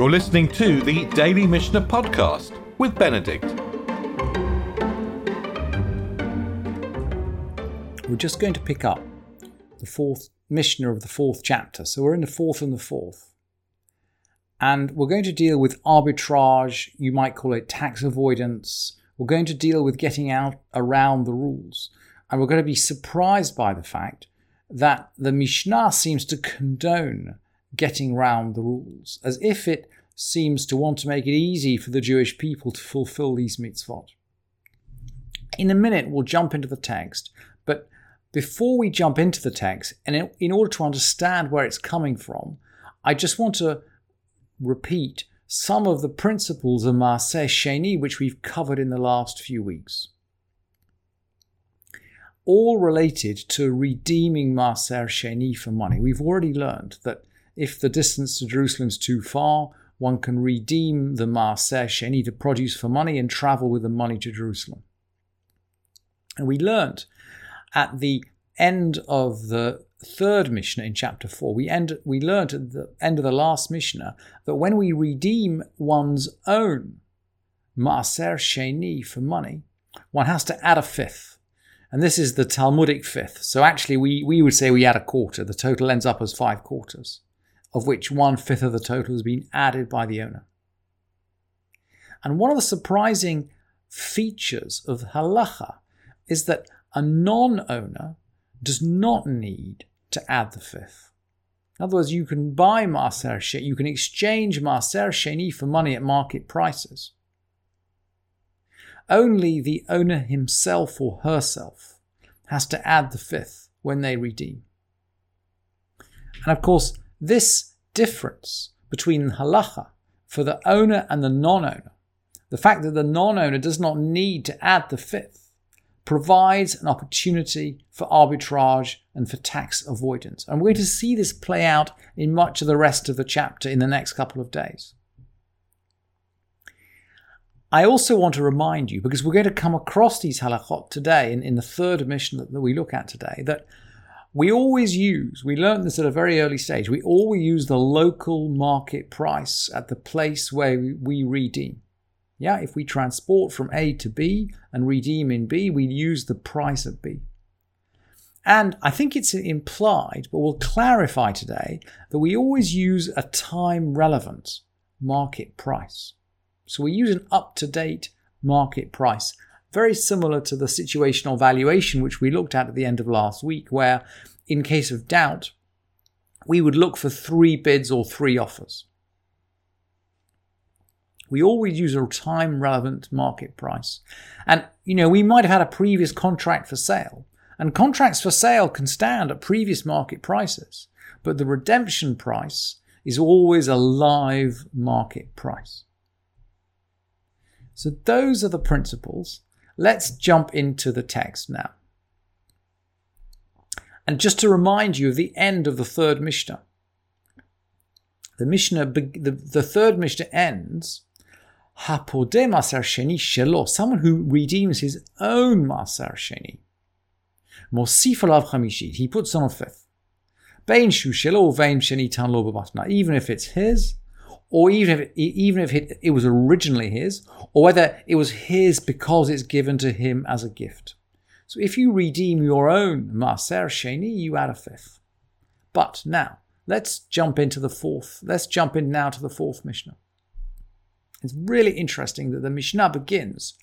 You're listening to the Daily Mishnah Podcast with Benedict. We're just going to pick up the fourth Mishnah of the fourth chapter. So we're in the fourth and the fourth. And we're going to deal with arbitrage, you might call it tax avoidance. We're going to deal with getting out around the rules. And we're going to be surprised by the fact that the Mishnah seems to condone getting round the rules, as if it seems to want to make it easy for the Jewish people to fulfill these mitzvot. In a minute, we'll jump into the text, but before we jump into the text, and in order to understand where it's coming from, I just want to repeat some of the principles of Maaser Sheni, which we've covered in the last few weeks, all related to redeeming Maaser Sheni for money. We've already learned that if the distance to Jerusalem is too far, one can redeem the Maaser Sheni to produce for money and travel with the money to Jerusalem. And we learnt at the end of the third Mishnah in chapter 4, we learnt at the end of the last Mishnah that when we redeem one's own Maaser Sheni for money, one has to add a fifth. And this is the Talmudic fifth. So actually we would say we add a quarter. The total ends up as 5 quarters, of which 1/5 of the total has been added by the owner. And one of the surprising features of halacha is that a non-owner does not need to add the fifth. In other words, you can buy Maaser Sheni, you can exchange Maaser Sheni for money at market prices. Only the owner himself or herself has to add the fifth when they redeem. And of course, this difference between halacha for the owner and the non-owner, the fact that the non-owner does not need to add the fifth, provides an opportunity for arbitrage and for tax avoidance. And we're going to see this play out in much of the rest of the chapter in the next couple of days. I also want to remind you, because we're going to come across these halachot today in the third Mishnah that we look at today, that we learned this at a very early stage, we always use the local market price at the place where we redeem. Yeah, if we transport from A to B and redeem in B, we use the price of B. And I think it's implied, but we'll clarify today, that we always use a time-relevant market price. So we use an up-to-date market price, very similar to the situational valuation which we looked at the end of last week, where in case of doubt, we would look for 3 bids or 3 offers. We always use a time-relevant market price. And, we might have had a previous contract for sale, and contracts for sale can stand at previous market prices, but the redemption price is always a live market price. So those are the principles. Let's jump into the text now. And just to remind you of the end of the third Mishnah. The third Mishnah ends, Hapodeh Maaser Sheni Shelo, someone who redeems his own Maaser Sheni. Mosif alav Chamishit, he puts on a fifth. Bein Shu Shelo Vein Sheni Tan Lo B'Matna, even if it's his, or even if it was originally his, or whether it was his because it's given to him as a gift. So if you redeem your own Maaser Sheni, you add a fifth. But now, let's jump in now to the fourth Mishnah. It's really interesting that the Mishnah begins,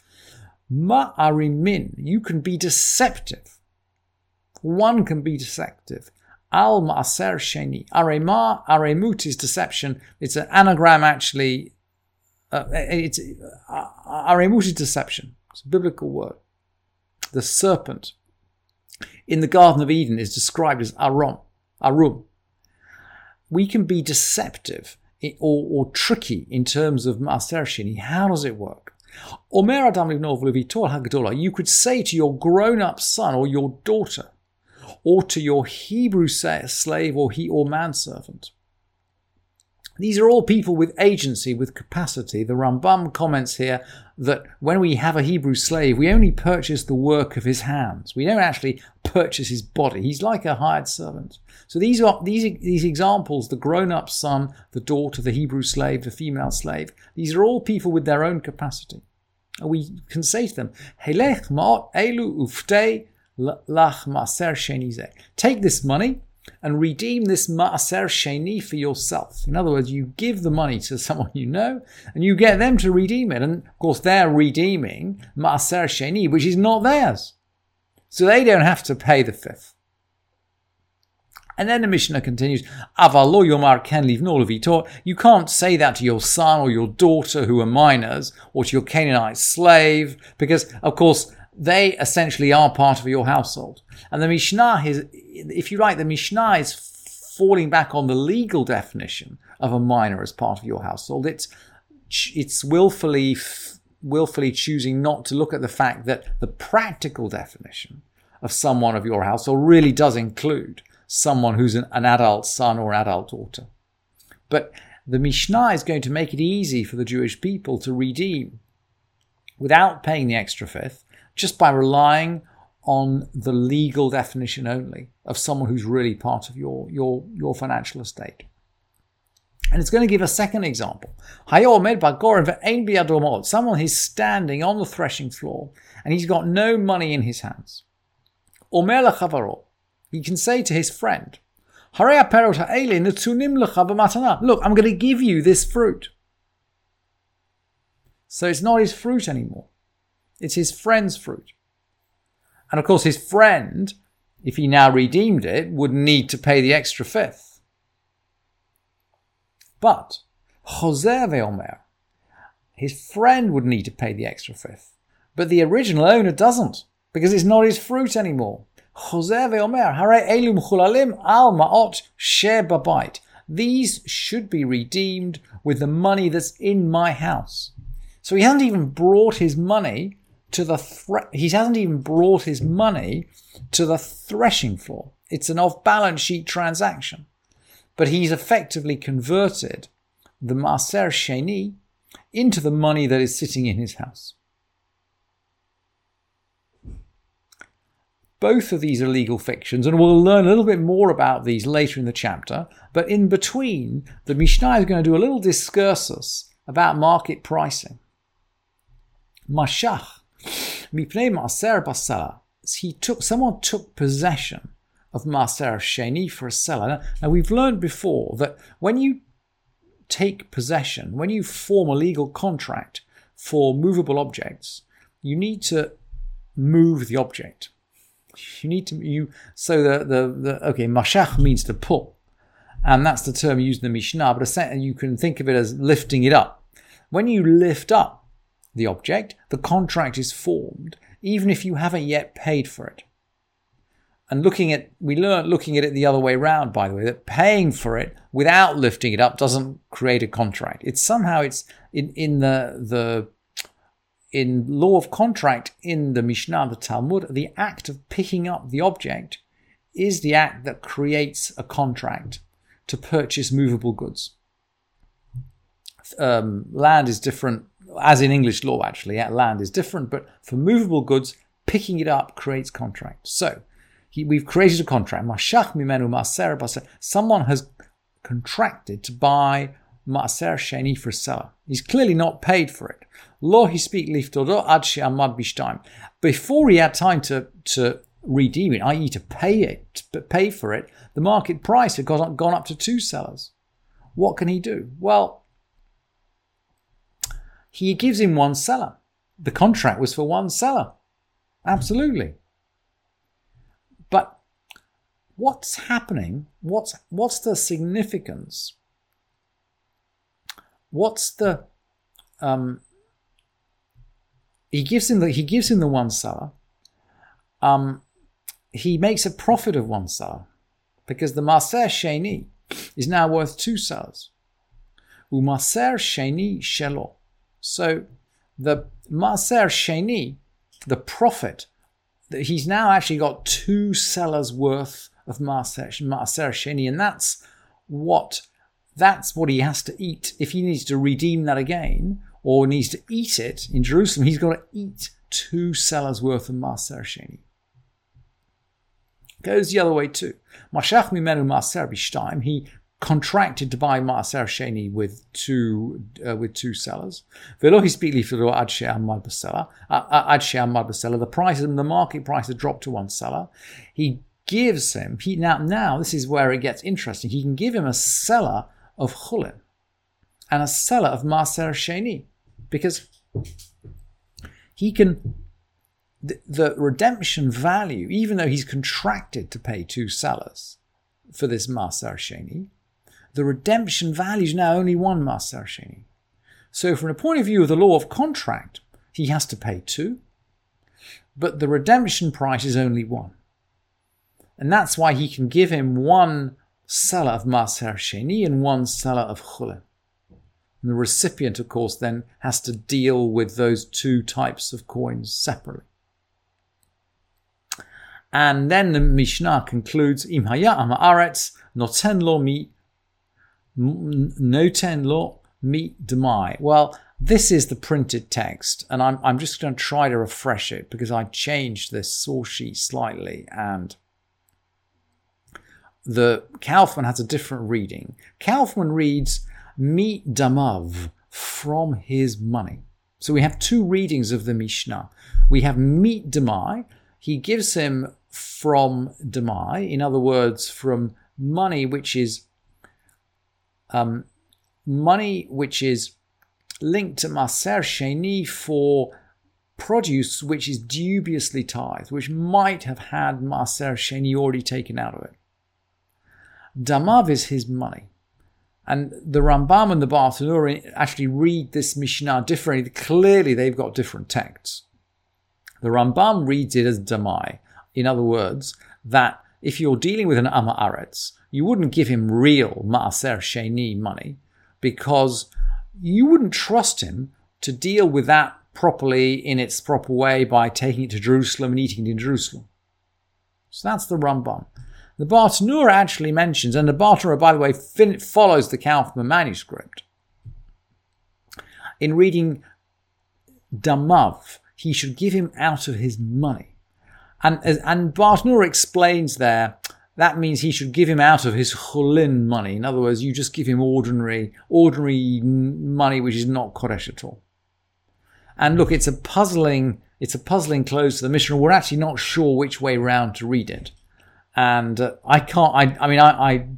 Ma'arimin, you can be deceptive. One can be deceptive. Al Maaser Sheni. Arema, aremut is deception. It's an anagram, actually. Aremut is deception. It's a biblical word. The serpent in the Garden of Eden is described as Arum. We can be deceptive or tricky in terms of Maaser Sheni. How does it work? Omer Adam Livnov Levitor Hagdola. You could say to your grown-up son or your daughter, or to your Hebrew slave or manservant, These are all people with agency, with capacity. The Rambam comments here that when we have a Hebrew slave, we only purchase the work of his hands. We don't actually purchase his body. He's like a hired servant. So these examples, the grown-up son, the daughter, the Hebrew slave, the female slave, these are all people with their own capacity. And we can say to them, Helech ma'ot elu uftei lach maaser sheni zeh. Take this money and redeem this Maaser Sheni for yourself. In other words, you give the money to someone you know, and you get them to redeem it. And of course, they're redeeming Maaser Sheni, which is not theirs. So they don't have to pay the fifth. And then the Mishnah continues, Avalo Yomar Ken Livno Levitor. You can't say that to your son or your daughter who are minors, or to your Canaanite slave, because, of course, they essentially are part of your household. And the Mishnah is, if you like, the Mishnah is falling back on the legal definition of a minor as part of your household. It's willfully choosing not to look at the fact that the practical definition of someone of your household really does include someone who's an adult son or an adult daughter. But the Mishnah is going to make it easy for the Jewish people to redeem without paying the extra fifth, just by relying on the legal definition only of someone who's really part of your financial estate. And it's going to give a second example. Someone who's standing on the threshing floor and he's got no money in his hands. He can say to his friend, look, I'm going to give you this fruit. So it's not his fruit anymore. It's his friend's fruit. And of course, his friend, if he now redeemed it, would need to pay the extra fifth. But, Choser ve'omer, his friend would need to pay the extra fifth. But the original owner doesn't, because it's not his fruit anymore. Choser ve'omer, harei elum chulalim al ma'ot she babait. These should be redeemed with the money that's in my house. So he hasn't even brought his money to the threshing floor. It's an off-balance sheet transaction, but he's effectively converted the Maaser Sheni into the money that is sitting in his house. Both of these are legal fictions, and we'll learn a little bit more about these later in the chapter. But in between, the Mishnah is going to do a little discursus about market pricing. Mashach, mipnei maaser basela. Someone took possession of Maaser Sheni for a seller. Now we've learned before that when you take possession, when you form a legal contract for movable objects, you need to move the object. Mashach means to pull, and that's the term used in the Mishnah. But you can think of it as lifting it up. When you lift up the object, the contract is formed, even if you haven't yet paid for it. And we learned looking at it the other way round, by the way, that paying for it without lifting it up doesn't create a contract. It's in law of contract in the Mishnah, the Talmud, the act of picking up the object is the act that creates a contract to purchase movable goods. Land is different. As in English law, actually, land is different, but for movable goods, picking it up creates contract. So we've created a contract. Someone has contracted to buy Maaser Sheni for a seller. He's clearly not paid for it. Before he had time to redeem it, i.e. to pay for it, the market price had gone up to two sellers. What can he do? Well, he gives him one seller. The contract was for one seller. Absolutely. But what's happening? What's the significance? What's the he gives him the one seller. He makes a profit of one seller because the Maaser Sheni is now worth two sellers. U'Maaser Sheni shelo. So the Maaser Sheni, the profit, that he's now actually got two sellers worth of Maaser Sheni, and that's what that's what he has to eat. If he needs to redeem that again or needs to eat it in Jerusalem, he's got to eat 2 sellers worth of Maaser Sheni. Goes the other way too. Mashach mimenu Maaser Bishtaim. He contracted to buy Maaser Sheni with two sellers. Velo hispili filo ad she'amad b'seller. The price of the market price had dropped to 1 seller. He gives him. Now this is where it gets interesting. He can give him a seller of chulin and a seller of Maaser Sheni, because he can. The redemption value, even though he's contracted to pay 2 sellers for this Maaser Sheni, the redemption value is now only 1 Maaser Sheni. So from the point of view of the law of contract, he has to pay 2, but the redemption price is only 1. And that's why he can give him 1 seller of Maaser Sheni and 1 seller of Chulin. And the recipient, of course, then has to deal with those 2 types of coins separately. And then the Mishnah concludes, Im haya am haaretz noten lo mi demai. Well, this is the printed text, and I'm just going to try to refresh it because I changed this source sheet slightly, and the Kaufman has a different reading. Kaufman reads mi damav, from his money. So we have 2 readings of the Mishnah. We have mi demai. He gives him from demai, in other words, from money which is linked to Maaser Sheni for produce which is dubiously tithed, which might have had Maaser Sheni already taken out of it. Damav is his money. And the Rambam and the Bartenura actually read this Mishnah differently. Clearly, they've got different texts. The Rambam reads it as damai. In other words, that if you're dealing with an Am Haaretz, you wouldn't give him real Maaser Sheni money because you wouldn't trust him to deal with that properly in its proper way by taking it to Jerusalem and eating it in Jerusalem. So that's the Rambam. The Bartenura actually mentions, and the Bartenura, by the way, follows the Kaufman manuscript. In reading damav, he should give him out of his money. And Bartenura explains there, that means he should give him out of his chulin money. In other words, you just give him ordinary money which is not kodesh at all. And look, it's a puzzling close to the Mishnah. We're actually not sure which way round to read it. And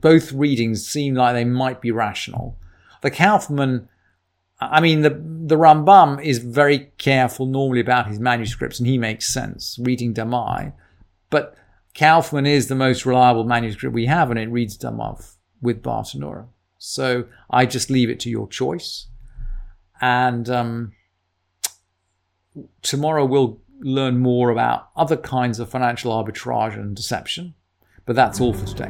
both readings seem like they might be rational. The Kaufman... the Rambam is very careful normally about his manuscripts, and he makes sense reading Damai. But Kaufman is the most reliable manuscript we have, and it reads Damav with Bartenura. So I just leave it to your choice. And tomorrow we'll learn more about other kinds of financial arbitrage and deception. But that's all for today.